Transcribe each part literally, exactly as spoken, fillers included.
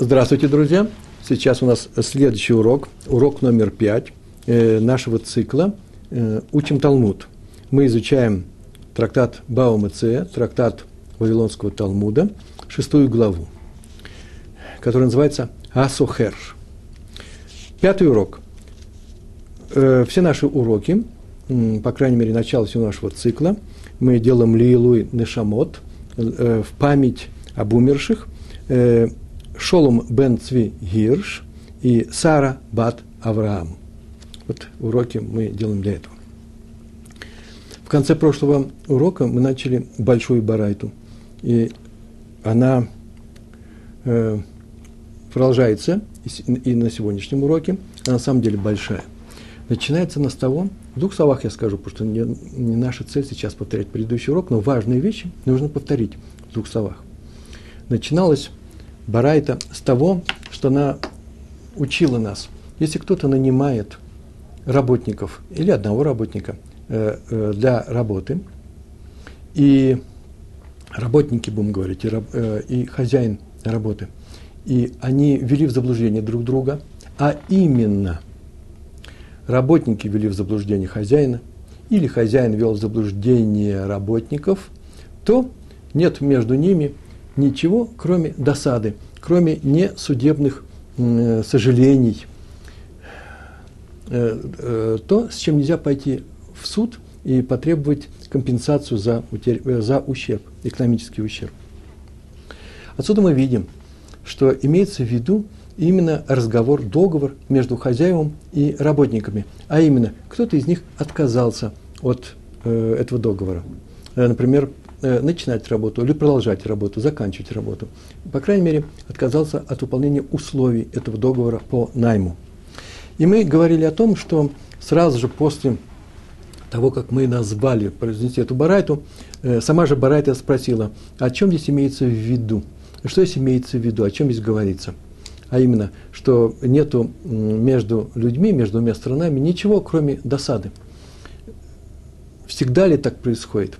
Здравствуйте, друзья! Сейчас у нас следующий урок, урок номер пять нашего цикла «Учим Талмуд». Мы изучаем трактат Баума Цея, трактат Вавилонского Талмуда, шестую главу, которая называется «Асохер». Пятый урок. Все наши уроки, по крайней мере, начало всего нашего цикла, мы делаем лиилуй нешамот в память об умерших, Шолом Бен Цви Гирш и Сара Бат Авраам. Вот уроки мы делаем для этого. В конце прошлого урока мы начали большую барайту. И она э, продолжается и, и на сегодняшнем уроке. Она на самом деле большая. Начинается она с того, в двух словах я скажу, потому что не, не наша цель сейчас повторять предыдущий урок, но важные вещи нужно повторить в двух словах. Начиналось Барайта с того, что она учила нас. Если кто-то нанимает работников или одного работника для работы, и работники, будем говорить, и, раб, и хозяин работы, и они ввели в заблуждение друг друга, а именно работники ввели в заблуждение хозяина, или хозяин ввел в заблуждение работников, то нет между ними ничего, кроме досады, кроме несудебных э, сожалений. Э, э, то, с чем нельзя пойти в суд и потребовать компенсацию за, утерь, э, за ущерб, экономический ущерб. Отсюда мы видим, что имеется в виду именно разговор, договор между хозяевом и работниками. А именно, кто-то из них отказался от э, этого договора. Э, например, начинать работу или продолжать работу, заканчивать работу. По крайней мере, отказался от выполнения условий этого договора по найму. И мы говорили о том, что сразу же после того, как мы назвали, произнесли эту барайту, сама же барайта спросила, о чем здесь имеется в виду, что здесь имеется в виду, о чем здесь говорится. А именно, что нету между людьми, между двумя сторонами ничего, кроме досады. Всегда ли так происходит?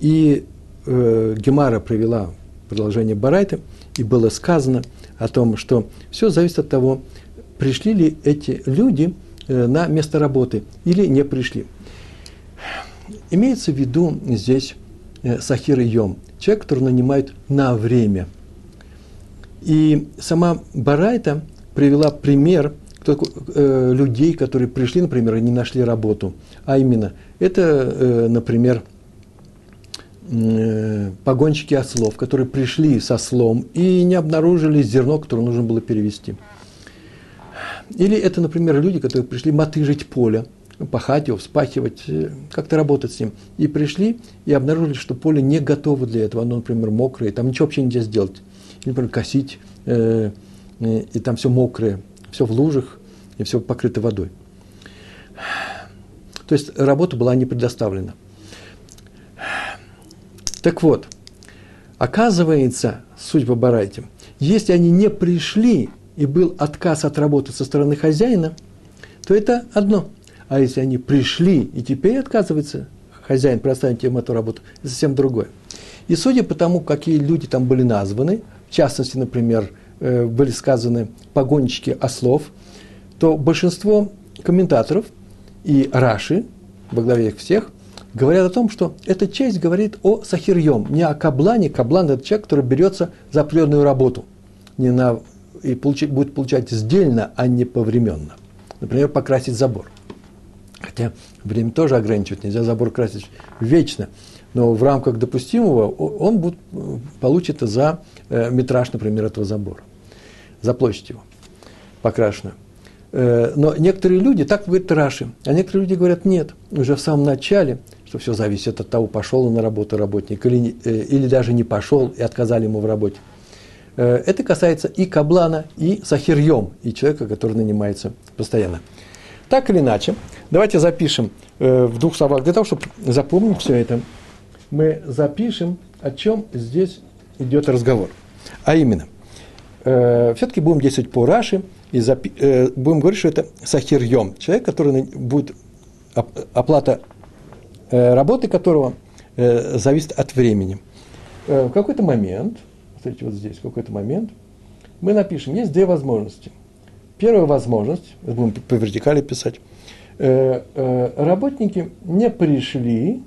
И Гемара провела продолжение барайты, и было сказано о том, что все зависит от того, пришли ли эти люди на место работы или не пришли. Имеется в виду здесь сахир и йом, человек, который нанимает на время. И сама барайта привела пример людей, которые пришли, например, и не нашли работу. А именно, это, например, погонщики ослов, которые пришли с ослом и не обнаружили зерно, которое нужно было перевести. Или это, например, люди, которые пришли мотыжить поле, пахать его, вспахивать, как-то работать с ним. И пришли и обнаружили, что поле не готово для этого. Оно, например, мокрое, там ничего вообще нельзя сделать. Или, например, косить, э, э, и там все мокрое, все в лужах, и все покрыто водой. То есть работа была не предоставлена. Так вот, оказывается, суть по барайте, если они не пришли и был отказ от работы со стороны хозяина, то это одно. А если они пришли и теперь отказывается хозяин предоставить им эту работу, это совсем другое. И судя по тому, какие люди там были названы, в частности, например, были сказаны погонщики ослов, то большинство комментаторов и Раши, во главе их всех, говорят о том, что эта часть говорит о сахирьем, не о каблане. Каблан – это человек, который берется за определенную работу не на, и получи, будет получать сдельно, а не повременно. Например, покрасить забор. Хотя время тоже ограничивать, нельзя забор красить вечно. Но в рамках допустимого он будет, получит за метраж, например, этого забора, за площадь его покрашенную. Но некоторые люди, так говорят Раши, а некоторые люди говорят, нет, уже в самом начале, что все зависит от того, пошел он на работу работник или, или даже не пошел и отказали ему в работе. Это касается и каблана, и сахирьем, и человека, который нанимается постоянно. Так или иначе, давайте запишем в двух словах, для того, чтобы запомнить все это, мы запишем, о чем здесь идет разговор. А именно, все-таки будем действовать по Раши, и запи- э, будем говорить, что это сахирьем, человек, который будет оплата э, работы которого э, зависит от времени. Э, в какой-то момент, смотрите, вот здесь в какой-то момент мы напишем, есть две возможности. Первая возможность, будем по вертикали писать, э, э, работники не пришли,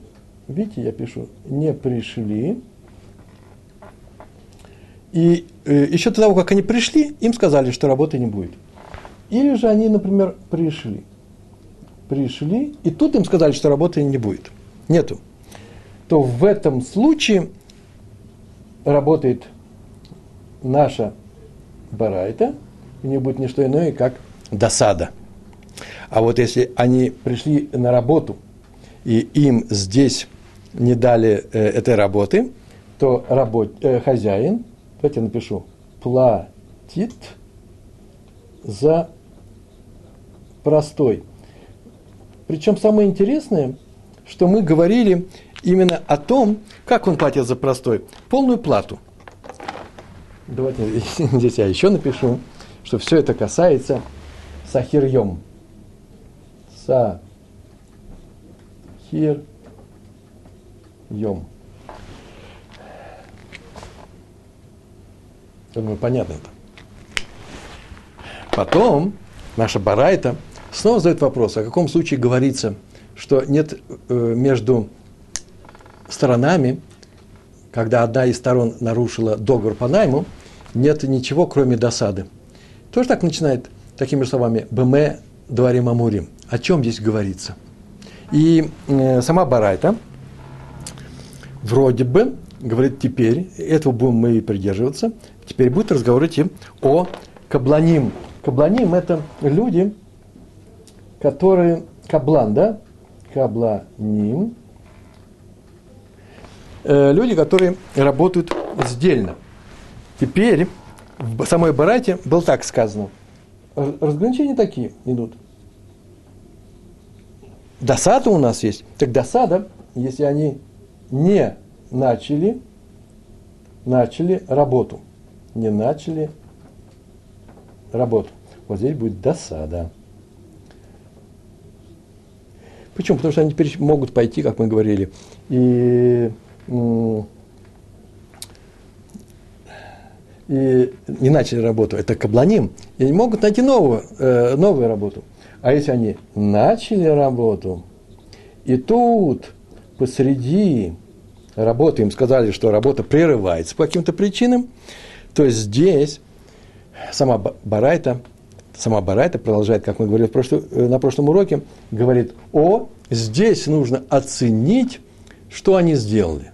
видите, я пишу, не пришли, и э, еще до того, как они пришли, им сказали, что работы не будет. Или же они, например, пришли, пришли, и тут им сказали, что работы не будет, нету. То в этом случае работает наша барайта, у нее будет не что иное, как досада. А вот если они пришли на работу, и им здесь не дали э, этой работы, то работ, э, хозяин, давайте я напишу, платит за простой. Причем самое интересное, что мы говорили именно о том, как он платит за простой, полную плату. Давайте здесь я еще напишу, что все это касается сахирьем. Сахирьем. Я думаю, понятно это. Потом наша барайта снова задает вопрос, о каком случае говорится, что нет э, между сторонами, когда одна из сторон нарушила договор по найму, нет ничего, кроме досады. Тоже так начинает такими же словами «Бэме дворим амурим». О чем здесь говорится? И э, сама барайта вроде бы говорит теперь, этого будем мы и придерживаться, теперь будет разговор идти о кабланим. Кабланим – это люди, которые… Каблан, да? Кабланим. Люди, которые работают сдельно. Теперь в самой барайте было так сказано. Разграничения такие идут. Досада у нас есть. Так досада, если они не начали, начали работу. Не начали работу. Вот здесь будет досада. Почему? Потому что они теперь могут пойти, как мы говорили, и... и не начали работу, это кабланим, и не могут найти новую, э, новую работу. А если они начали работу, и тут посреди работы им сказали, что работа прерывается по каким-то причинам, то здесь сама барайта, сама барайта продолжает, как мы говорили в прошло, на прошлом уроке, говорит, о, здесь нужно оценить, что они сделали.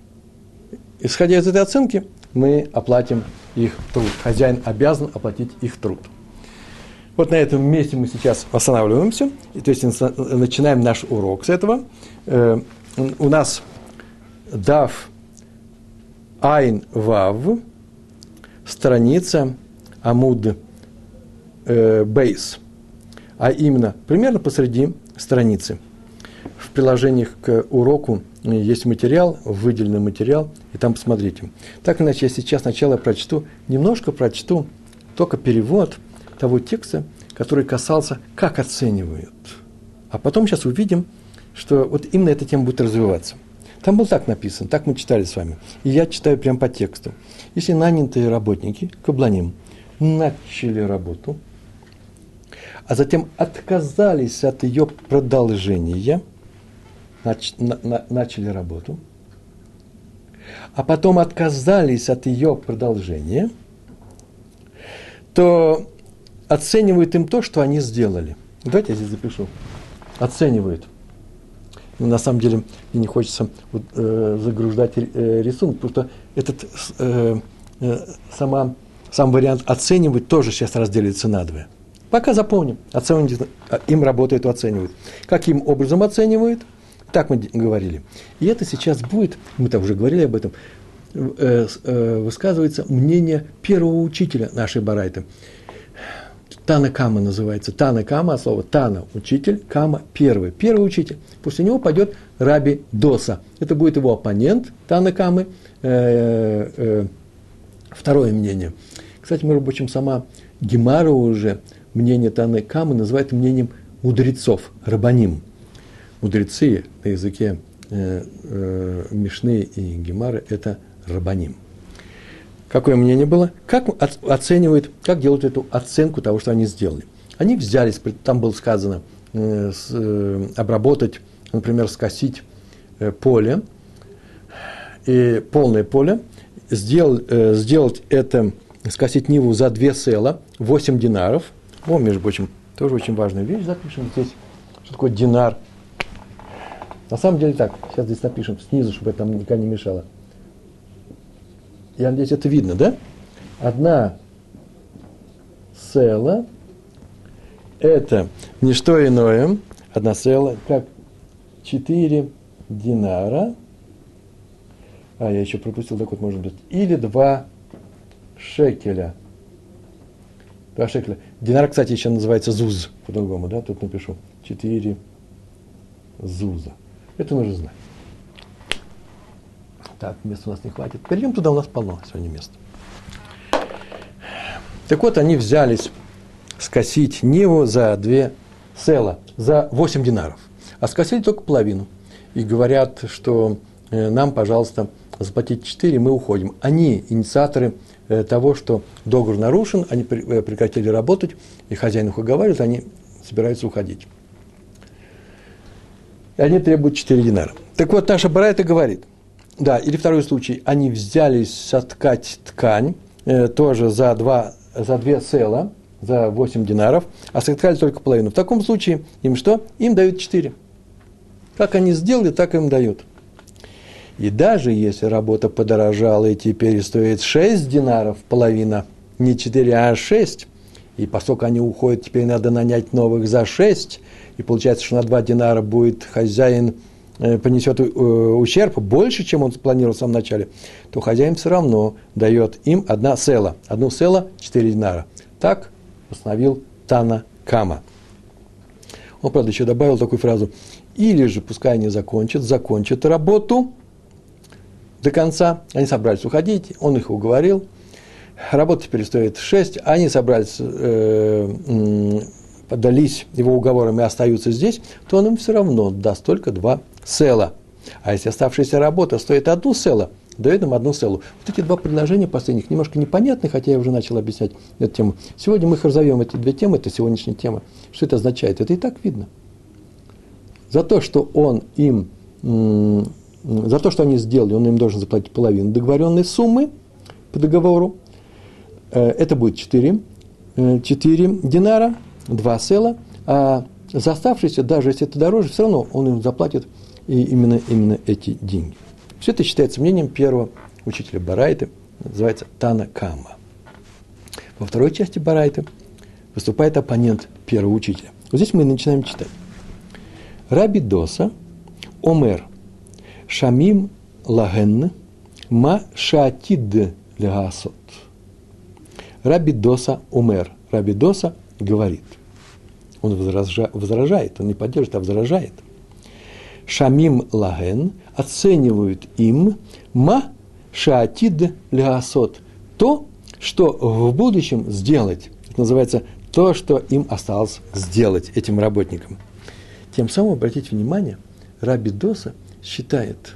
Исходя из этой оценки, мы оплатим их труд. Хозяин обязан оплатить их труд. Вот на этом месте мы сейчас останавливаемся, и, то есть начинаем наш урок с этого. Э, у нас дав айн вав, страница амуд э, бейс, а именно примерно посреди страницы. В приложениях к уроку есть материал, выделенный материал, и там посмотрите. Так иначе, я сейчас сначала прочту, немножко прочту только перевод того текста, который касался, как оценивают. А потом сейчас увидим, что вот именно эта тема будет развиваться. Там было так написано, так мы читали с вами. И я читаю прямо по тексту. Если нанятые работники, кабланим, начали работу, а затем отказались от ее продолжения, Нач, на, на, начали работу, а потом отказались от ее продолжения, то оценивают им то, что они сделали. Давайте я здесь запишу. Оценивают. Но на самом деле мне не хочется вот, э, загружать э, рисунок, потому что этот, э, э, сама, сам вариант «оценивать» тоже сейчас разделится надвое. Пока запомним. Оценивают, им работают, оценивают. Каким образом оценивают? Так мы говорили. И это сейчас будет, мы там уже говорили об этом, э, э, высказывается мнение первого учителя нашей барайты. Тана Кама называется. Тана Кама, от слова Тана – учитель, Кама – первый. Первый учитель. После него пойдет Раби Доса. Это будет его оппонент Тана Камы. Э, э, второе мнение. Кстати, мы рабочим сама Гемара уже мнение Таны Камы называет мнением мудрецов, рабаним. Мудрецы на языке э, э, Мишны и Гемары – это рабаним. Какое мнение было? Как оценивают, как делают эту оценку того, что они сделали? Они взялись, там было сказано, э, с, э, обработать, например, скосить э, поле, и полное поле, сделал, э, сделать это, скосить ниву за две села, восемь динаров. О, между прочим, тоже очень важная вещь, запишем здесь, что такое динар. На самом деле так, сейчас здесь напишем снизу, чтобы это нам никогда не мешало. Я надеюсь, это видно, да? Одна села – это не что иное, одна села, как четыре динара, а я еще пропустил, так вот, может быть, или два шекеля. Два шекеля. Динар, кстати, еще называется зуз, по-другому, да? Тут напишу четыре зуза. Это нужно знать. Так, места у нас не хватит. Перейдем туда, у нас полно сегодня места. Так вот, они взялись скосить ниву за две села, за восемь динаров. А скосили только половину. И говорят, что нам, пожалуйста, заплатить четыре, мы уходим. Они инициаторы того, что договор нарушен, они прекратили работать, и хозяин их уговаривает, они собираются уходить. И они требуют четыре динара. Так вот, наша Барайта говорит, да, или второй случай, они взялись соткать ткань, э, тоже за два, за две села, за восемь динаров, а соткали только половину. В таком случае им что? Им дают четыре. Как они сделали, так им дают. И даже если работа подорожала и теперь стоит шесть динаров, половина, не четыре, а шесть, и поскольку они уходят, теперь надо нанять новых за шесть, и получается, что на два динара будет хозяин, понесет ущерб больше, чем он планировал в самом начале, то хозяин все равно дает им одна села. Одну села – четыре динара. Так постановил Тана Кама. Он, правда, еще добавил такую фразу. Или же, пускай они закончат, закончат работу до конца. Они собрались уходить, он их уговорил. Работа теперь стоит шесть, они собрались, э, поддались его уговорам и остаются здесь, то он им все равно даст только два села. А если оставшаяся работа стоит одну села, дает нам одну селу. Вот эти два предложения последних немножко непонятны, хотя я уже начал объяснять эту тему. Сегодня мы их разовьем, эти две темы, это сегодняшняя тема. Что это означает? Это и так видно. За то, что он им, за то, что они сделали, он им должен заплатить половину договоренной суммы по договору. Это будет четыре динара, два села, а за оставшиеся, даже если это дороже, все равно он им заплатит и именно, именно эти деньги. Все это считается мнением первого учителя Барайты, называется Тана Кама. Во второй части Барайты выступает оппонент первого учителя. Вот здесь мы начинаем читать. Раби Доса, Омер, Шамим Лаген, Ма Шаатид Легасот. Раби Доса, Омер, Раби Доса говорит. Он возражает, он не поддерживает, а возражает. Шамим лаген, оценивают им ма шаатид леасот, то, что в будущем сделать. Это называется то, что им осталось сделать, этим работникам. Тем самым, обратите внимание, Раби Доса считает,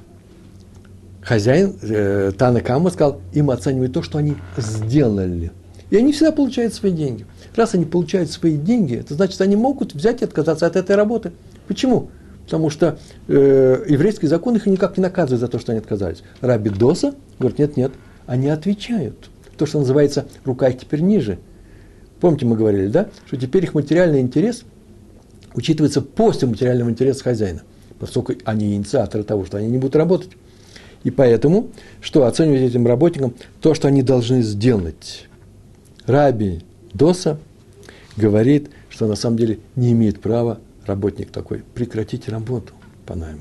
хозяин э, Тана Кама сказал, им оценивают то, что они сделали. И они всегда получают свои деньги. Раз они получают свои деньги, это значит, они могут взять и отказаться от этой работы. Почему? Потому что э, еврейский закон их никак не наказывает за то, что они отказались. Раби Доса говорит, нет-нет, они отвечают. То, что называется, рука их теперь ниже. Помните, мы говорили, да, что теперь их материальный интерес учитывается после материального интереса хозяина, поскольку они инициаторы того, что они не будут работать. И поэтому, что оценивать этим работникам то, что они должны сделать. Раби Доса говорит, что на самом деле не имеет права работник такой прекратить работу по найму,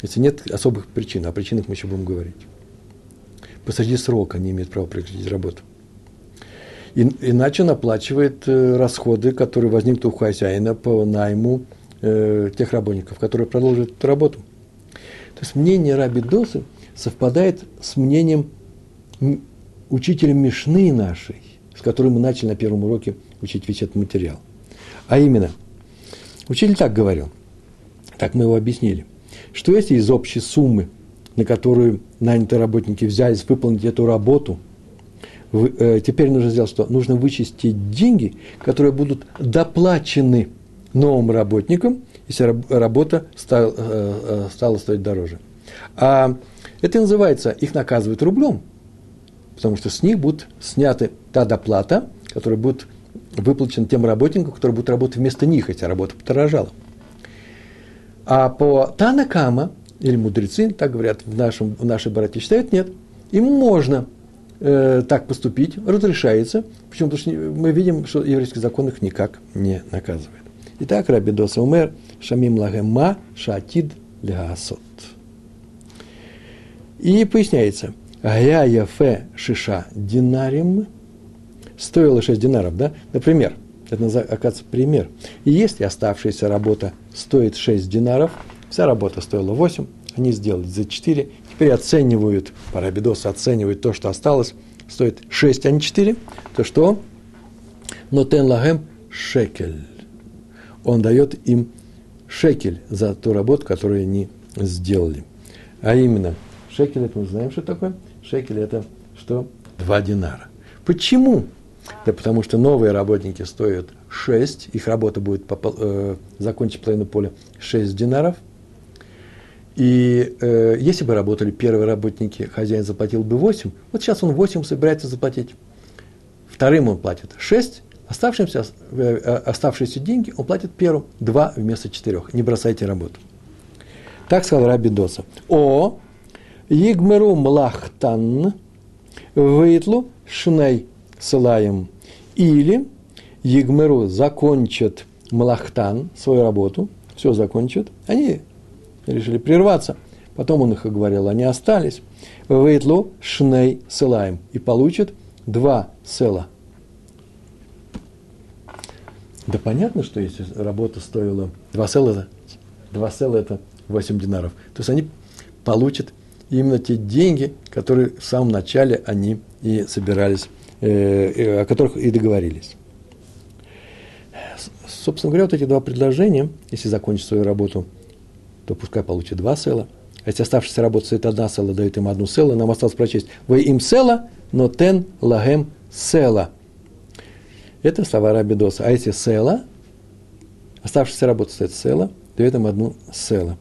если нет особых причин, о причинах мы еще будем говорить. Посреди срока не имеет права прекратить работу. И, иначе он оплачивает расходы, которые возникнут у хозяина по найму э, тех работников, которые продолжат эту работу. То есть мнение Раби Досы совпадает с мнением учителя Мишны нашей, с которой мы начали на первом уроке учить весь этот материал. А именно, учитель так говорил, так мы его объяснили, что если из общей суммы, на которую нанятые работники взялись выполнить эту работу, Теперь нужно сделать что? Нужно вычистить деньги, которые будут доплачены новым работникам, если работа стала, стала стоить дороже. А это называется, их наказывают рублем, потому что с них будет снята та доплата, которая будет выплачена тем работникам, которые будут работать вместо них, хотя работа подорожала. А по Тана Кама, или мудрецы, так говорят, в, нашем, в нашей Барайте считают, нет, им можно э, так поступить, разрешается. Почему? Потому что мы видим, что еврейский закон их никак не наказывает. Итак, Раби Доса умер, шамим лагема шатид лягасот. И поясняется, гая яфе шиша динарим, стоило шесть динаров, да? Например, это, оказывается, пример. И если оставшаяся работа стоит шесть динаров, вся работа стоила восемь, они сделали за четыре, теперь оценивают, Раби Доса оценивает то, что осталось, стоит шесть, а не четыре, то что? Нотен лагем шекель. Он дает им шекель за ту работу, которую они сделали. А именно, шекель, это мы знаем, что такое. Шекель – это что? Два динара. Почему? Да потому что новые работники стоят шесть, их работа будет э, закончить половину поля шесть динаров. И э, если бы работали первые работники, хозяин заплатил бы восемь, вот сейчас он восемь собирается заплатить. Вторым он платит шесть, оставшимся, э, оставшиеся деньги он платит первым два вместо четыре. Не бросайте работу. Так сказал Раби Доса. О, Егмеру млахтан вейтлу шней ссылаем. Или Егмеру закончат млахтан, свою работу, все закончат. Они решили прерваться. Потом он их оговорил, они остались. Вейтлу шней ссылаем. И получат два села. Да понятно, что если работа стоила два села, два села это восемь динаров. То есть они получат именно те деньги, которые в самом начале они и собирались, э, о которых и договорились. Собственно говоря, вот эти два предложения, если закончить свою работу, то пускай получит два села. А если оставшаяся работа стоит одна села, дает им одну села. Нам осталось прочесть. Вы им села, но тен лагем села. Это слова Раби Доса. А если села, оставшаяся работа стоит села, дает им одну села.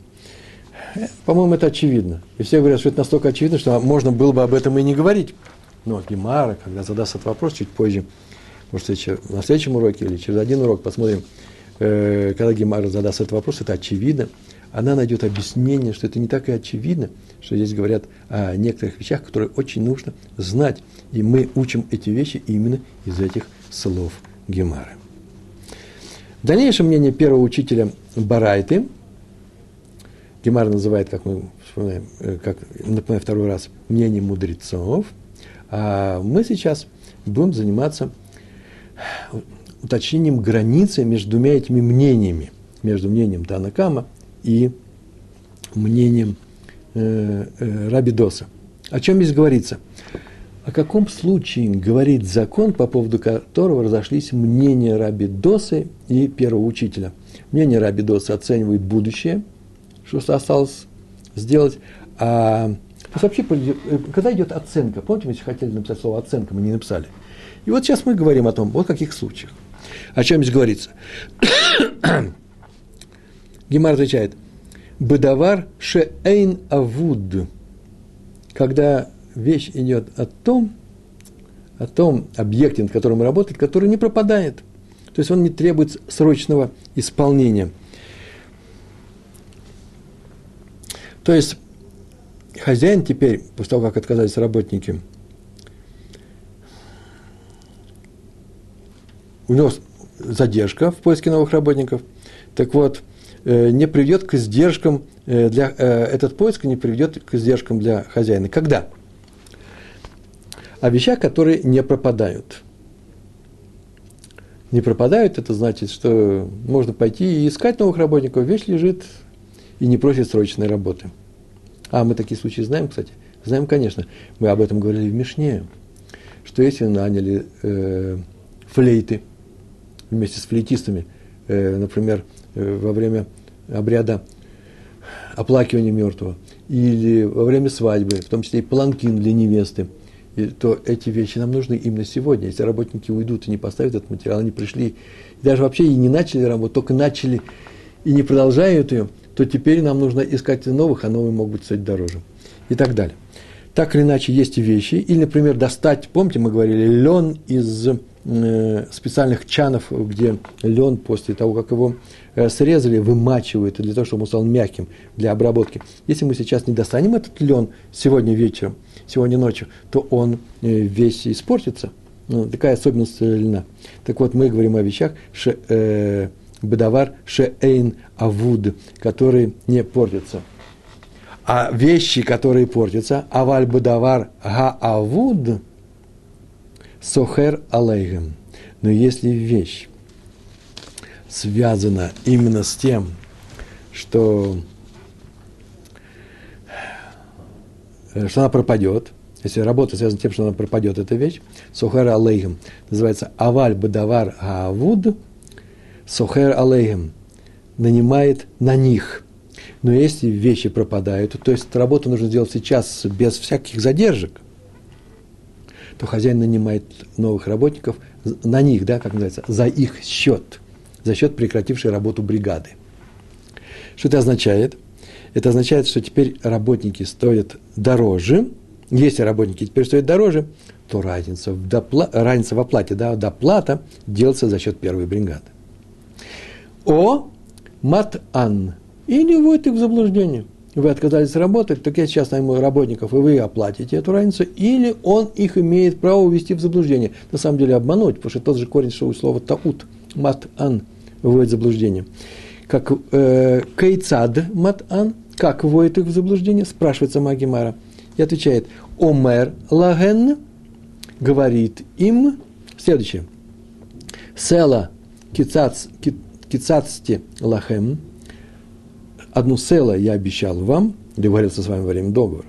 По-моему, это очевидно. И все говорят, что это настолько очевидно, что можно было бы об этом и не говорить. Но Гемара, когда задаст этот вопрос чуть позже, может, на следующем уроке или через один урок посмотрим, когда Гемара задаст этот вопрос, это очевидно, она найдет объяснение, что это не так и очевидно, что здесь говорят о некоторых вещах, которые очень нужно знать. И мы учим эти вещи именно из этих слов Гемары. Дальнейшее мнение первого учителя Барайты, Гемара называет, как мы вспоминаем, как, напоминаю второй раз, мнение мудрецов. А мы сейчас будем заниматься уточнением границы между двумя этими мнениями. Между мнением Тана Кама и мнением э, э, Раби Доса. О чем здесь говорится? О каком случае говорит закон, по поводу которого разошлись мнения Раби Досы и первого учителя? Мнение Раби Досы оценивает будущее, что осталось сделать. А, то есть вообще, когда идет оценка, помните, мы хотели написать слово «оценка», мы не написали. И вот сейчас мы говорим о том, вот в каких случаях, о чем здесь говорится. Гемара отвечает, «Бедавар шеэйн авуд», когда вещь идет о том, о том объекте, над которым работает, который не пропадает, то есть он не требует срочного исполнения. То есть, хозяин теперь, после того, как отказались работники, у него задержка в поиске новых работников, так вот, не приведет к издержкам, для, этот поиск не приведет к издержкам для хозяина. Когда? О вещах, которые не пропадают. Не пропадают, это значит, что можно пойти и искать новых работников, вещь лежит и не просит срочной работы. А мы такие случаи знаем, кстати. Знаем, конечно. Мы об этом говорили в Мишне, что если наняли э, флейты вместе с флейтистами, э, например, э, во время обряда оплакивания мертвого или во время свадьбы, в том числе и паланкин для невесты, то эти вещи нам нужны именно сегодня. Если работники уйдут и не поставят этот материал, они пришли, даже вообще и не начали работу, только начали и не продолжают ее, то теперь нам нужно искать новых, а новые могут стать дороже. И так далее. Так или иначе, есть и вещи. Или, например, достать, помните, мы говорили, лен из э, специальных чанов, где лен после того, как его э, срезали, вымачивают, для того, чтобы он стал мягким для обработки. Если мы сейчас не достанем этот лен сегодня вечером, сегодня ночью, то он весь испортится. Ну, такая особенность льна. Так вот, мы говорим о вещах ше, э, бедавар шеэйн авуд, которые не портятся. А вещи, которые портятся, аваль бедавар га авуд сохер алейхем. Но если вещь связана именно с тем, что что она пропадет, если работа связана с тем, что она пропадет, эта вещь, сохер алейхем, называется аваль бадавар аавуд, сохер алейхем, нанимает на них. Но если вещи пропадают, то есть работу нужно делать сейчас без всяких задержек, то хозяин нанимает новых работников на них, да, как называется, за их счет, за счет прекратившей работу бригады. Что это означает? Это означает, что теперь работники стоят дороже. Если работники теперь стоят дороже, то разница в, допла... разница в оплате, да, доплата делается за счет первой бригады. О матан. Или вводит их в заблуждение. Вы отказались работать, так я сейчас найму работников, и вы оплатите эту разницу. Или он их имеет право увести в заблуждение. На самом деле обмануть, потому что тот же корень, что у слова таут. Матан вводит в заблуждение. Как э, кейцад матан. Как вводит их в заблуждение? Спрашивает сама Гемара. И отвечает, омер лаген, говорит им следующее. Села кицац, кицацти лахем. Одну села я обещал вам, договорился с вами во время договора,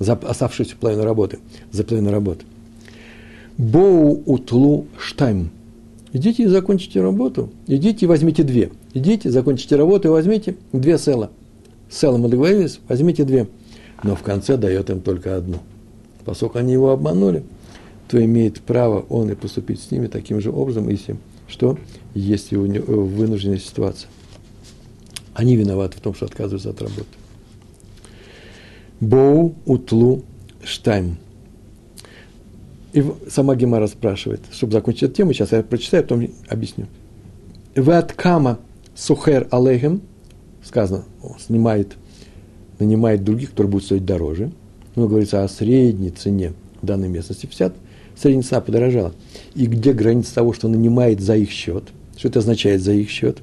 за оставшуюся половину работы, за половину работы. Боу утлу штайм. Идите и закончите работу. Идите и возьмите две. Идите, закончите работу и возьмите две села. С целым мы договорились, возьмите две. Но в конце дает им только одну. Поскольку они его обманули, то имеет право он и поступить с ними таким же образом, если что, если у него вынужденная ситуация. Они виноваты в том, что отказываются от работы. Боу утлу штайм. И сама Гемара спрашивает, чтобы закончить эту тему, сейчас я прочитаю, потом объясню. Ват кама сухер алейхем. Сказано, он снимает, нанимает других, которые будут стоить дороже. Ну, говорится о средней цене в данной местности. пятьдесят средняя цена подорожала. И где граница того, что нанимает за их счет? Что это означает за их счет?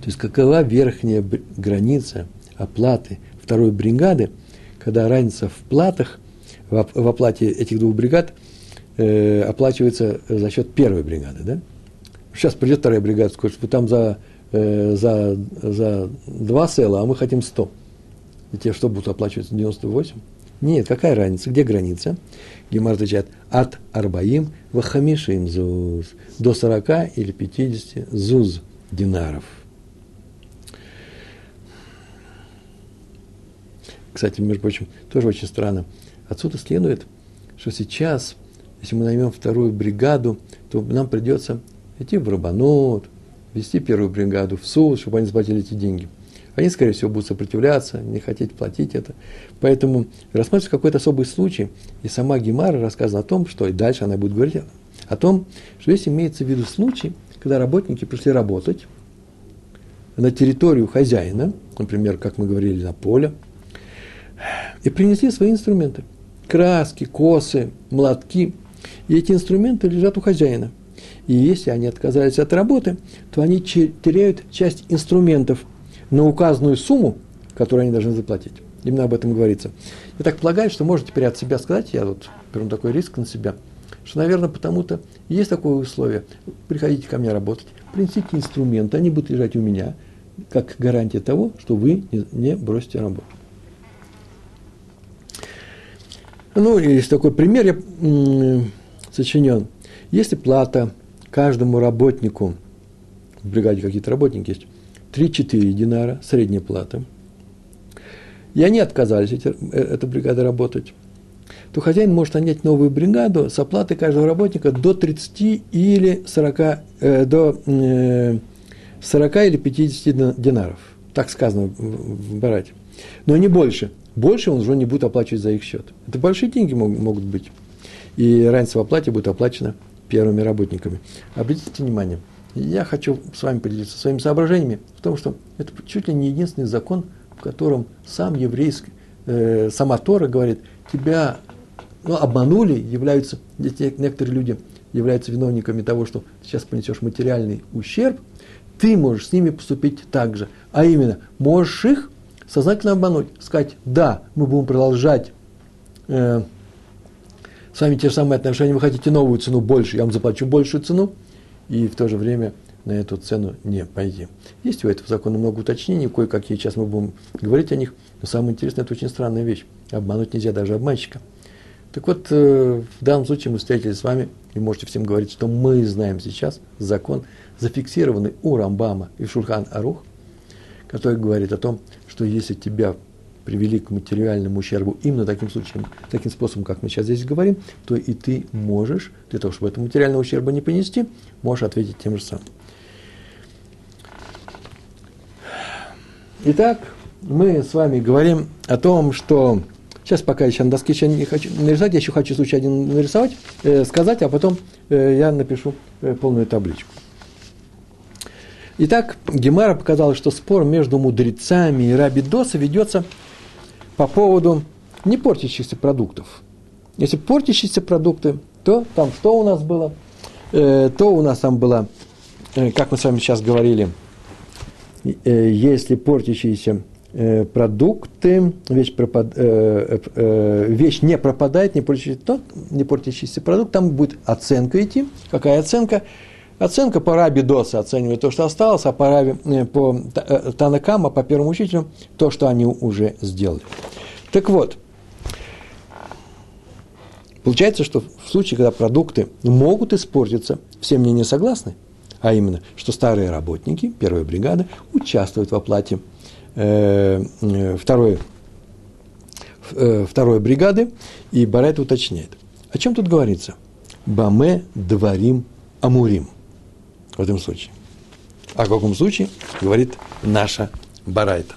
То есть, какова верхняя б... граница оплаты второй бригады, когда разница в платах, в, оп... в оплате этих двух бригад э, оплачивается за счет первой бригады, да? Сейчас придет вторая бригада, скажет, что там за... За, за два села, а мы хотим сто. И те что будут оплачивать? девяносто восемь? Нет, какая разница? Где граница? Гемара отвечает, от арбаим вахамишим зуз. До сорока или пятидесяти зуз динаров. Кстати, между прочим, тоже очень странно. Отсюда следует, что сейчас, если мы наймем вторую бригаду, то нам придется идти в Рабанот, вести первую бригаду в суд, чтобы они заплатили эти деньги. Они, скорее всего, будут сопротивляться, не хотеть платить это. Поэтому рассматривается какой-то особый случай. И сама Гемара рассказывала о том, что и дальше она будет говорить о том, что здесь имеется в виду случай, когда работники пришли работать на территорию хозяина, например, как мы говорили, на поле, и принесли свои инструменты. Краски, косы, молотки. И эти инструменты лежат у хозяина. И если они отказались от работы, то они теряют часть инструментов на указанную сумму, которую они должны заплатить. Именно об этом говорится. Я так полагаю, что можно теперь от себя сказать, я вот беру такой риск на себя, что, наверное, потому-то есть такое условие. Приходите ко мне работать, принесите инструменты, они будут лежать у меня, как гарантия того, что вы не бросите работу. Ну, есть такой пример, я м- сочинен. Если плата каждому работнику, в бригаде какие-то работники есть, три-четыре динара, средняя плата, и они отказались, эти, эта бригада, работать, то хозяин может нанять новую бригаду с оплатой каждого работника до тридцати или сорока, э, до, э, сорока или пятидесяти динаров. Так сказано в Барайте. Но не больше. Больше он уже не будет оплачивать за их счет. Это большие деньги могут быть. И разница в оплате будет оплачена первыми работниками. Обратите внимание, я хочу с вами поделиться своими соображениями в том, что это чуть ли не единственный закон, в котором сам еврейский, э, сама Тора говорит, тебя ну, обманули, являются, некоторые люди являются виновниками того, что ты сейчас понесешь материальный ущерб, ты можешь с ними поступить так же. А именно, можешь их сознательно обмануть, сказать, да, мы будем продолжать э, с вами те же самые отношения, вы хотите новую цену больше, я вам заплачу большую цену, и в то же время на эту цену не пойдем. Есть у этого закона много уточнений, кое-какие сейчас мы будем говорить о них, но самое интересное, это очень странная вещь, обмануть нельзя даже обманщика. Так вот, э, в данном случае мы встретились с вами, и можете всем говорить, что мы знаем сейчас закон, зафиксированный у Рамбама и в Шульхан Арух, который говорит о том, что если тебя привели к материальному ущербу именно таким случаем, таким способом, как мы сейчас здесь говорим, то и ты можешь, для того, чтобы этого материального ущерба не понести, можешь ответить тем же самым. Итак, мы с вами говорим о том, что... Сейчас пока еще на доске еще не хочу нарисовать, я еще хочу случай один нарисовать, э, сказать, а потом э, я напишу э, полную табличку. Итак, Гемара показала, что спор между мудрецами и Раби Доса ведется по поводу не портящихся продуктов. Если портящиеся продукты, то там что у нас было? Э, то у нас там было, э, как мы с вами сейчас говорили, э, если портящиеся э, продукты, вещь, пропад, э, э, вещь не пропадает, не портящийся, то не портящийся продукт, там будет оценка идти. Какая оценка? Оценка по Раби Доса оценивает то, что осталось, а по, Раби, по Тана Кама, по первому учителю, то, что они уже сделали. Так вот, получается, что в случае, когда продукты могут испортиться, все мнения согласны, а именно, что старые работники, первая бригада, участвуют в оплате э, второй, э, второй бригады, и Барайта уточняет. О чем тут говорится? Баме дварим амурим. В этом случае. О каком случае говорит наша Барайта?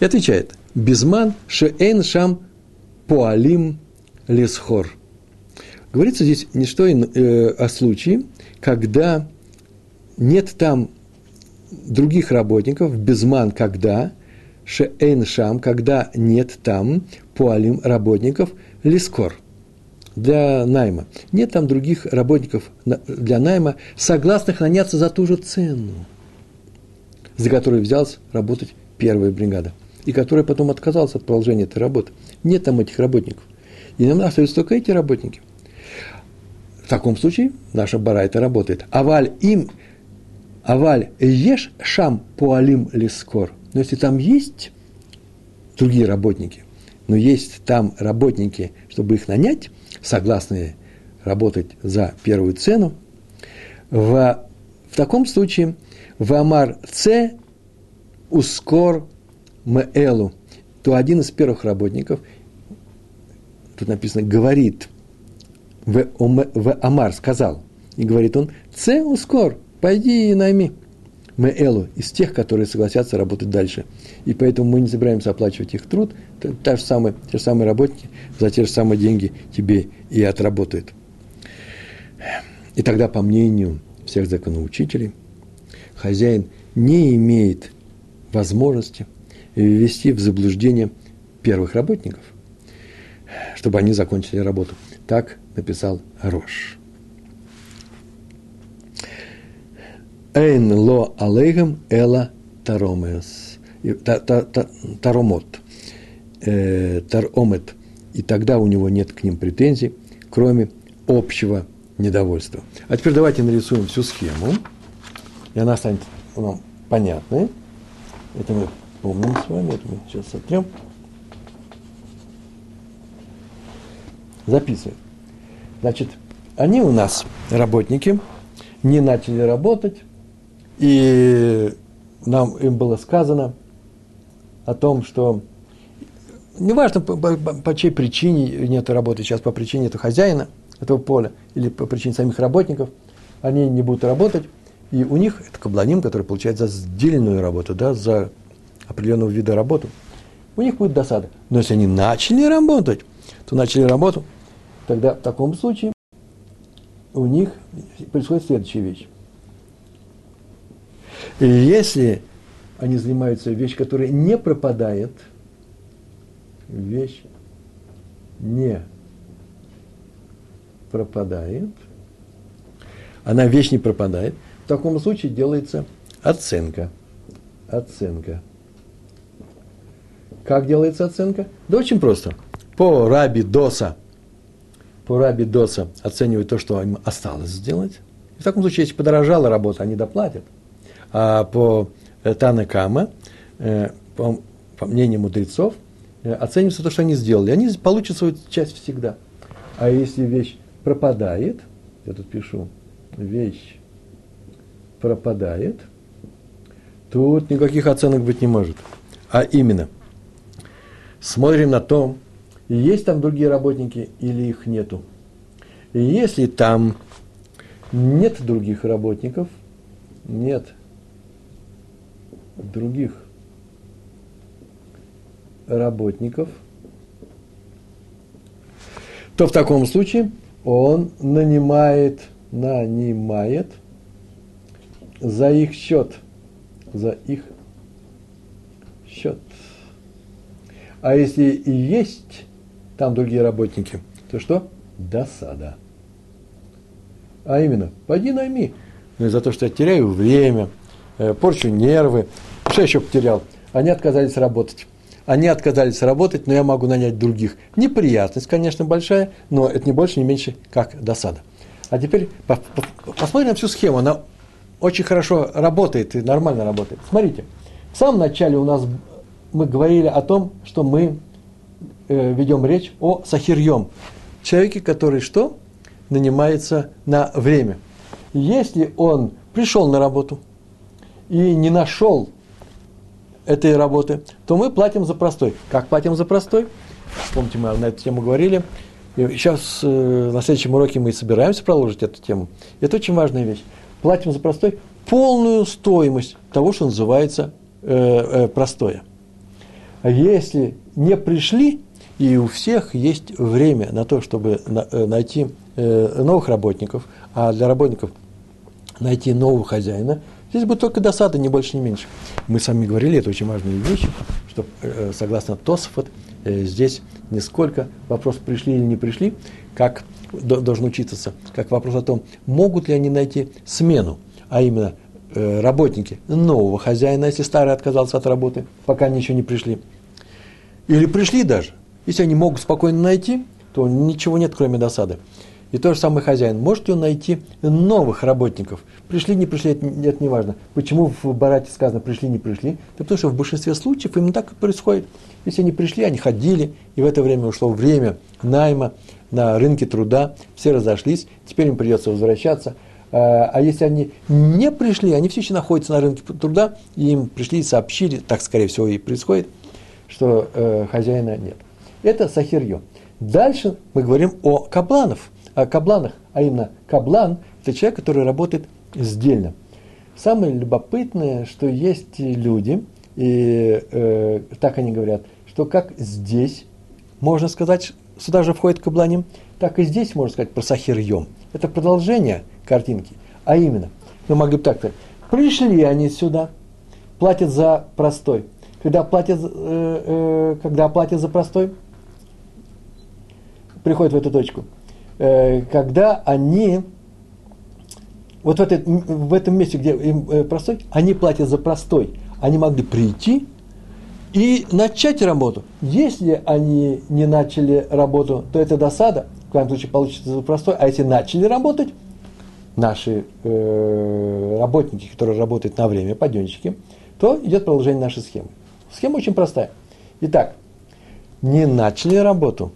И отвечает: «Безман шеэн шам поалим лесхор». Говорится здесь не что э, о случае, когда нет там других работников, безман когда, шеэн шам, когда нет там поалим работников лескор. Для найма. Нет там других работников для найма, согласных наняться за ту же цену, за которую взялась работать первая бригада, и которая потом отказалась от продолжения этой работы. Нет там этих работников. И нам остаются только эти работники. В таком случае наша Барайта работает. Аваль им, аваль еш шам поалим лескор. Но если там есть другие работники, но есть там работники, чтобы их нанять, согласные работать за первую цену, в, в таком случае «Вамар це ускор мээлу», то один из первых работников, тут написано «говорит», в, ом, в «Амар» сказал, и говорит он «Це ускор, пойди и найми мээлу», из тех, которые согласятся работать дальше. И поэтому мы не собираемся оплачивать их труд, Та же самая, те же самые работники за те же самые деньги тебе и отработают. И тогда, по мнению всех законоучителей, хозяин не имеет возможности ввести в заблуждение первых работников, чтобы они закончили работу. Так написал Рош. «Эйн ло алейхам эла таромес». Таромот. Таромет, и тогда у него нет к ним претензий, кроме общего недовольства. А теперь давайте нарисуем всю схему, и она станет нам понятной. Это мы помним с вами, это мы сейчас сотрем. Записываем. Значит, они у нас, работники, не начали работать, и нам им было сказано о том, что неважно по, по, по чьей причине нет работы, сейчас по причине этого хозяина, этого поля, или по причине самих работников, они не будут работать, и у них это кабланим, который получает за сдельную работу, да, за определенного вида работу, у них будет досада. Но если они начали работать, то начали работу, тогда в таком случае у них происходит следующая вещь. И если они занимаются вещью, которая не пропадает, вещь не пропадает, она вещь не пропадает, в таком случае делается оценка. Оценка. Как делается оценка? Да очень просто. По Раби Доса, по Раби Доса оценивают то, что им осталось сделать. В таком случае, если подорожала работа, они доплатят. А по Тана Кама, по мнению мудрецов, оценивается то, что они сделали. Они получат свою часть всегда. А если вещь пропадает, я тут пишу, вещь пропадает, тут никаких оценок быть не может. А именно, смотрим на то, есть там другие работники или их нету. И если там нет других работников, нет других работников, то в таком случае он нанимает, нанимает за их счет, за их счет. А если и есть там другие работники, то что? Досада. А именно, пойди найми. Ну, за то, что я теряю время, порчу нервы, что я еще потерял? Они отказались работать. Они отказались работать, но я могу нанять других. Неприятность, конечно, большая, но это не больше, не меньше, как досада. А теперь посмотрим на всю схему. Она очень хорошо работает и нормально работает. Смотрите, в самом начале у нас мы говорили о том, что мы ведем речь о сахирьем. Человеке, который что? Нанимается на время. Если он пришел на работу и не нашел этой работы, то мы платим за простой. Как платим за простой? Помните, мы на эту тему говорили. И сейчас э, на следующем уроке мы и собираемся продолжить эту тему. Это очень важная вещь. Платим за простой полную стоимость того, что называется э, э, простое. А если не пришли, и у всех есть время на то, чтобы на, э, найти э, новых работников, а для работников найти нового хозяина, здесь будет только досада, ни больше, ни меньше. Мы с вами говорили, это очень важные вещи, что, согласно Тосафот, здесь не сколько вопрос, пришли или не пришли, как должен учиться, как вопрос о том, могут ли они найти смену, а именно работники нового хозяина, если старый отказался от работы, пока они еще не пришли. Или пришли даже. Если они могут спокойно найти, то ничего нет, кроме досады. И тот же самый хозяин. Может ли он найти новых работников? Пришли, не пришли, это, это не важно. Почему в Барайте сказано «пришли, не пришли»? Да потому что в большинстве случаев именно так и происходит. Если они пришли, они ходили, и в это время ушло время найма на рынке труда, все разошлись, теперь им придется возвращаться. А если они не пришли, они все еще находятся на рынке труда, и им пришли и сообщили, так, скорее всего, и происходит, что э, хозяина нет. Это сахирье. Дальше мы говорим о кабланов. О кабланах, а именно каблан – это человек, который работает сдельно. Самое любопытное, что есть люди, и э, так они говорят, что как здесь можно сказать, сюда же входит кабланим, так и здесь можно сказать про сахирьем. Это продолжение картинки, а именно, мы могли бы так сказать, пришли они сюда, платят за простой. Когда платят, э, э, когда платят за простой, приходят в эту точку. Когда они, вот в, этой, в этом месте, где им простой, они платят за простой, они могли прийти и начать работу. Если они не начали работу, то это досада, в крайнем случае получится за простой, а если начали работать, наши э, работники, которые работают на время, паденщики, то идет продолжение нашей схемы. Схема очень простая. Итак, не начали работу,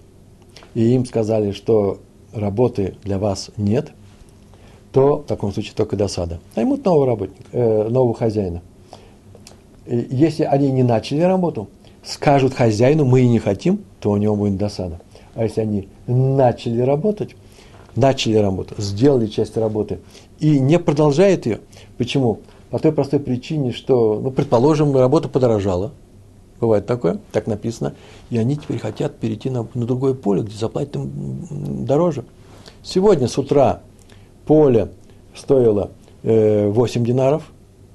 и им сказали, что работы для вас нет, то в таком случае только досада. Наймут нового работника, э, нового хозяина. Если они не начали работу, скажут хозяину, мы и не хотим, то у него будет досада. А если они начали работать, начали работу, сделали часть работы и не продолжают ее, почему? По той простой причине, что, ну, предположим, работа подорожала, бывает такое, так написано, и они теперь хотят перейти на, на другое поле, где заплатят им дороже. Сегодня с утра поле стоило э, восемь динаров,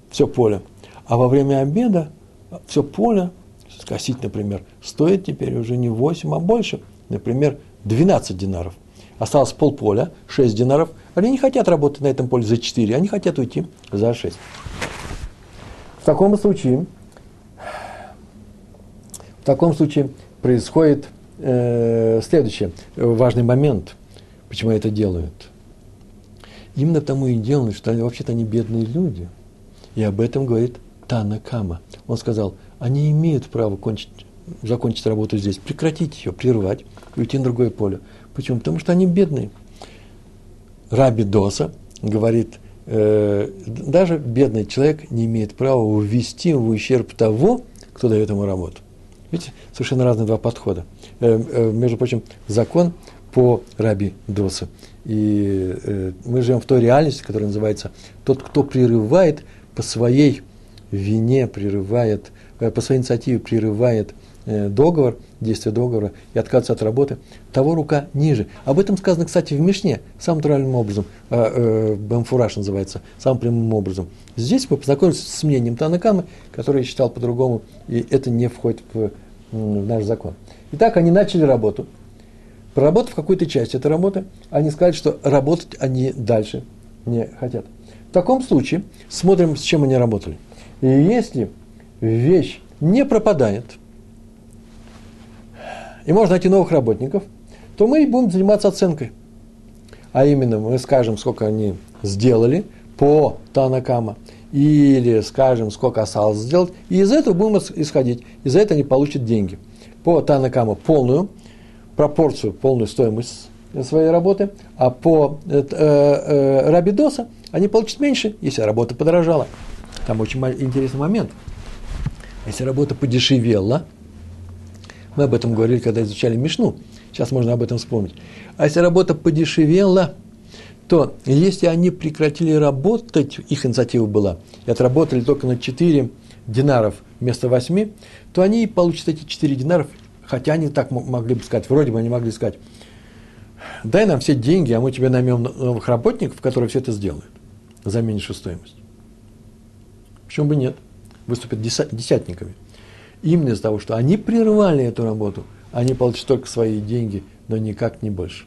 все поле, а во время обеда все поле, скосить, например, стоит теперь уже не восемь, а больше, например, двенадцать динаров. Осталось полполя, шесть динаров. Они не хотят работать на этом поле за четыре, они хотят уйти за шесть. В таком случае, в таком случае происходит э, следующее, важный момент, почему это делают. Именно потому и делают, что они, вообще-то они бедные люди. И об этом говорит Тана Кама. Он сказал, они имеют право кончить, закончить работу здесь, прекратить ее, прервать и уйти на другое поле. Почему? Потому что они бедные. Раби Доса говорит, э, даже бедный человек не имеет права увести в ущерб того, кто дает ему работу. Видите, совершенно разные два подхода. Э, э, между прочим, закон по Раби Досе. И э, мы живем в той реальности, которая называется «тот, кто прерывает по своей вине, прерывает, э, по своей инициативе прерывает договор, действие договора и отказаться от работы, того рука ниже. Об этом сказано, кстати, в Мишне, самым натуральным образом, э, э, Бамфураж называется, самым прямым образом. Здесь мы познакомимся с мнением Тана Камы, который считал по-другому, и это не входит в, в наш закон. Итак, они начали работу. Проработав какую-то часть этой работы, они сказали, что работать они дальше не хотят. В таком случае смотрим, с чем они работали. И если вещь не пропадает, и можно найти новых работников, то мы будем заниматься оценкой. А именно, мы скажем, сколько они сделали по Тана Кама, или скажем, сколько осталось сделать, и из этого будем исходить. И за это они получат деньги. По Тана Кама полную пропорцию, полную стоимость своей работы, а по э, э, Раби Доса они получат меньше, если работа подорожала. Там очень интересный момент. Если работа подешевела, мы об этом говорили, когда изучали Мишну. Сейчас можно об этом вспомнить. А если работа подешевела, то если они прекратили работать, их инициатива была, и отработали только на четыре динаров вместо восьми, то они получат эти четыре динаров, хотя они так могли бы сказать, вроде бы они могли сказать, дай нам все деньги, а мы тебе наймем новых работников, которые все это сделают за меньшую стоимость. Почему бы нет? Выступят десятниками. Именно из-за того, что они прервали эту работу, они получат только свои деньги, но никак не больше.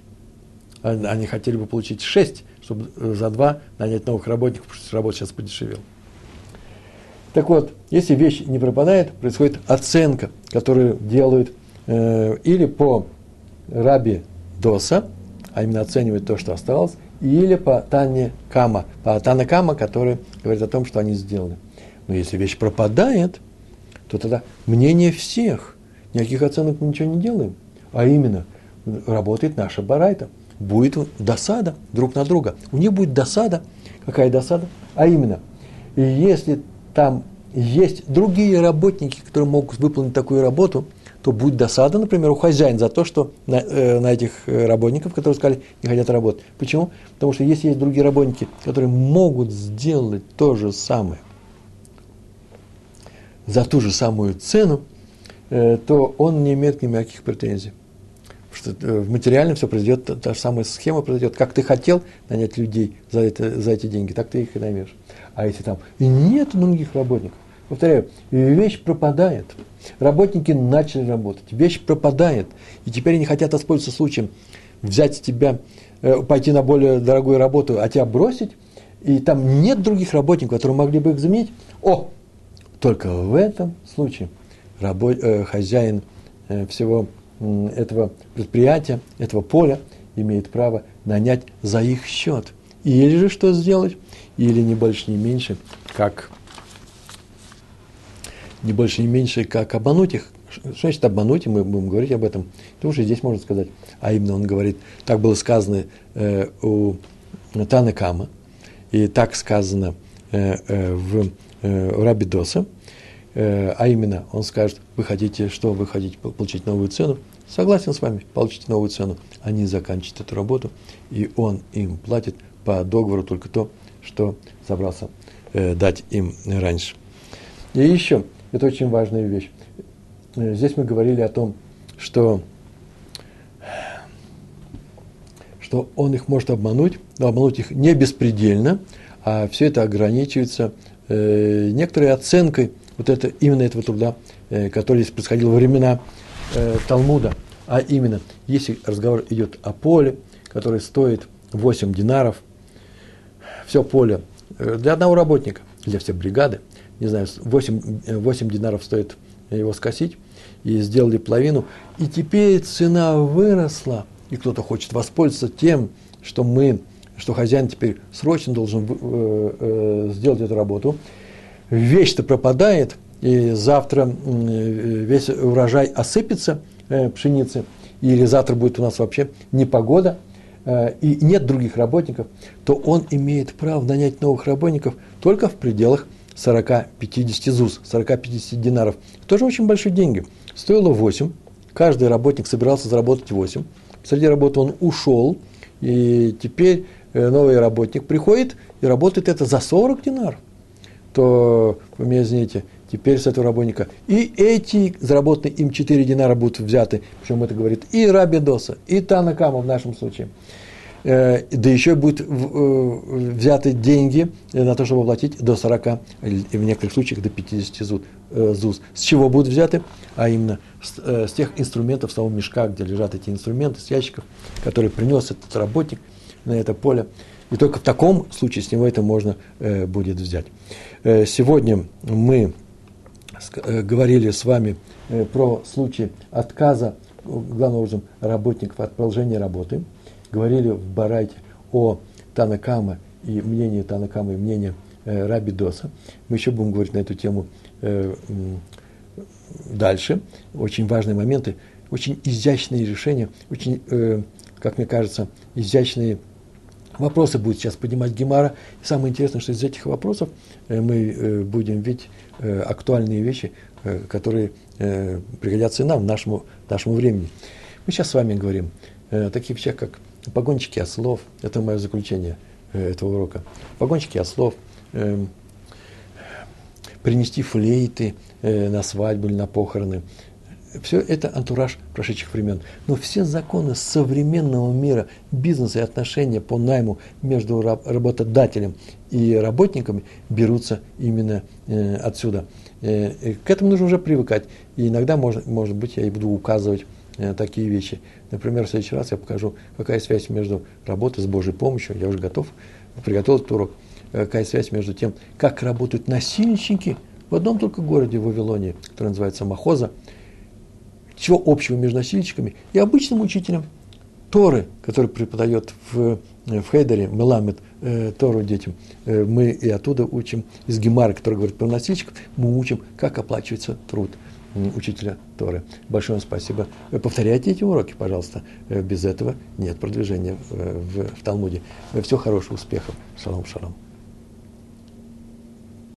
Они хотели бы получить шесть, чтобы за два нанять новых работников, потому что работа сейчас подешевела. Так вот, если вещь не пропадает, происходит оценка, которую делают э, или по Раби Доса, а именно оценивают то, что осталось, или по Тане Кама, по Тана Кама, который говорит о том, что они сделали. Но если вещь пропадает, то тогда мнение всех, никаких оценок мы ничего не делаем, а именно работает наша барайта. Будет досада друг на друга. У них будет досада. Какая досада? А именно, если там есть другие работники, которые могут выполнить такую работу, то будет досада, например, у хозяина за то, что на, э, на этих работников, которые сказали, не хотят работать. Почему? Потому что если есть другие работники, которые могут сделать то же самое, за ту же самую цену, то он не имеет никаких претензий. Потому что в материальном все произойдет, та, та же самая схема произойдет. Как ты хотел нанять людей за, это, за эти деньги, так ты их и наймешь. А если там и нет других работников, повторяю, вещь пропадает. Работники начали работать, вещь пропадает. И теперь они хотят воспользоваться случаем взять тебя, пойти на более дорогую работу, а тебя бросить, и там нет других работников, которые могли бы их заменить. О! Только в этом случае рабо- э, хозяин э, всего э, этого предприятия, этого поля, имеет право нанять за их счет. Или же что сделать, или не больше, не меньше, как, не больше, не меньше, как обмануть их. Что значит обмануть, и мы будем говорить об этом. Потому что здесь можно сказать, а именно он говорит, так было сказано э, у Таны Камы, и так сказано э, э, в... Раби Доса, а именно он скажет, вы хотите что, вы хотите получить новую цену, согласен с вами, получите новую цену, они заканчивают эту работу, и он им платит по договору только то, что собрался э, дать им раньше. И еще, это очень важная вещь, здесь мы говорили о том, что, что он их может обмануть, но обмануть их не беспредельно, а все это ограничивается э, некоторой оценкой вот это, именно этого труда, э, который происходил во времена э, Талмуда. А именно, если разговор идет о поле, которое стоит восемь динаров, все поле для одного работника, для всей бригады, не знаю, восемь, восемь динаров стоит его скосить, и сделали половину, и теперь цена выросла, и кто-то хочет воспользоваться тем, что мы, что хозяин теперь срочно должен э, э, сделать эту работу. Вещь-то пропадает, и завтра э, весь урожай осыпется э, пшеницы, или завтра будет у нас вообще непогода, э, и нет других работников, то он имеет право нанять новых работников только в пределах сорок-пятьдесят зуз, сорок-пятьдесят динаров. Тоже очень большие деньги. Стоило восемь, каждый работник собирался заработать восемь. Среди работы он ушел, и теперь новый работник приходит и работает это за сорок динаров. То, вы меня извините, теперь с этого работника и эти заработанные им четыре динара будут взяты. Причем это говорит и Раби Доса, и Тана Кама в нашем случае. Да еще будут взяты деньги на то, чтобы оплатить до сорока, и в некоторых случаях до пятидесяти зуз. С чего будут взяты? А именно с тех инструментов, с того мешка, где лежат эти инструменты, с ящиков, которые принес этот работник на это поле. И только в таком случае с него это можно будет взять. Сегодня мы говорили с вами про случай отказа, главным образом, работников от продолжения работы. Говорили в Барайте о Тана Кама и мнении Тана Кама и мнении э, Раби Доса. Мы еще будем говорить на эту тему э, дальше. Очень важные моменты, очень изящные решения, очень, э, как мне кажется, изящные вопросы будет сейчас поднимать Гемара. И самое интересное, что из этих вопросов э, мы э, будем видеть э, актуальные вещи, э, которые э, пригодятся и нам, нашему, нашему времени. Мы сейчас с вами говорим э, о таких вещах, как погонщики ослов, это мое заключение э, этого урока, погонщики ослов, э, принести флейты э, на свадьбу или на похороны, все это антураж прошедших времен. Но все законы современного мира, бизнеса и отношения по найму между раб- работодателем и работниками берутся именно э, отсюда. Э, э, к этому нужно уже привыкать, и иногда, может, может быть, я и буду указывать такие вещи. Например, в следующий раз я покажу, какая связь между работой с Божьей помощью, я уже готов, приготовил этот урок, какая связь между тем, как работают насильщики в одном только городе в Вавилонии, который называется Махоза, чего общего между насильщиками и обычным учителем Торы, который преподает в, в Хейдере, Меламед, э, Тору детям. Э, мы и оттуда учим, из Гемары, который говорит про насильщиков, мы учим, как оплачивается труд учителя Торы. Большое вам спасибо. Повторяйте эти уроки, пожалуйста. Без этого нет продвижения в, в, в Талмуде. Всего хорошего, успехов. Шалом, шалом.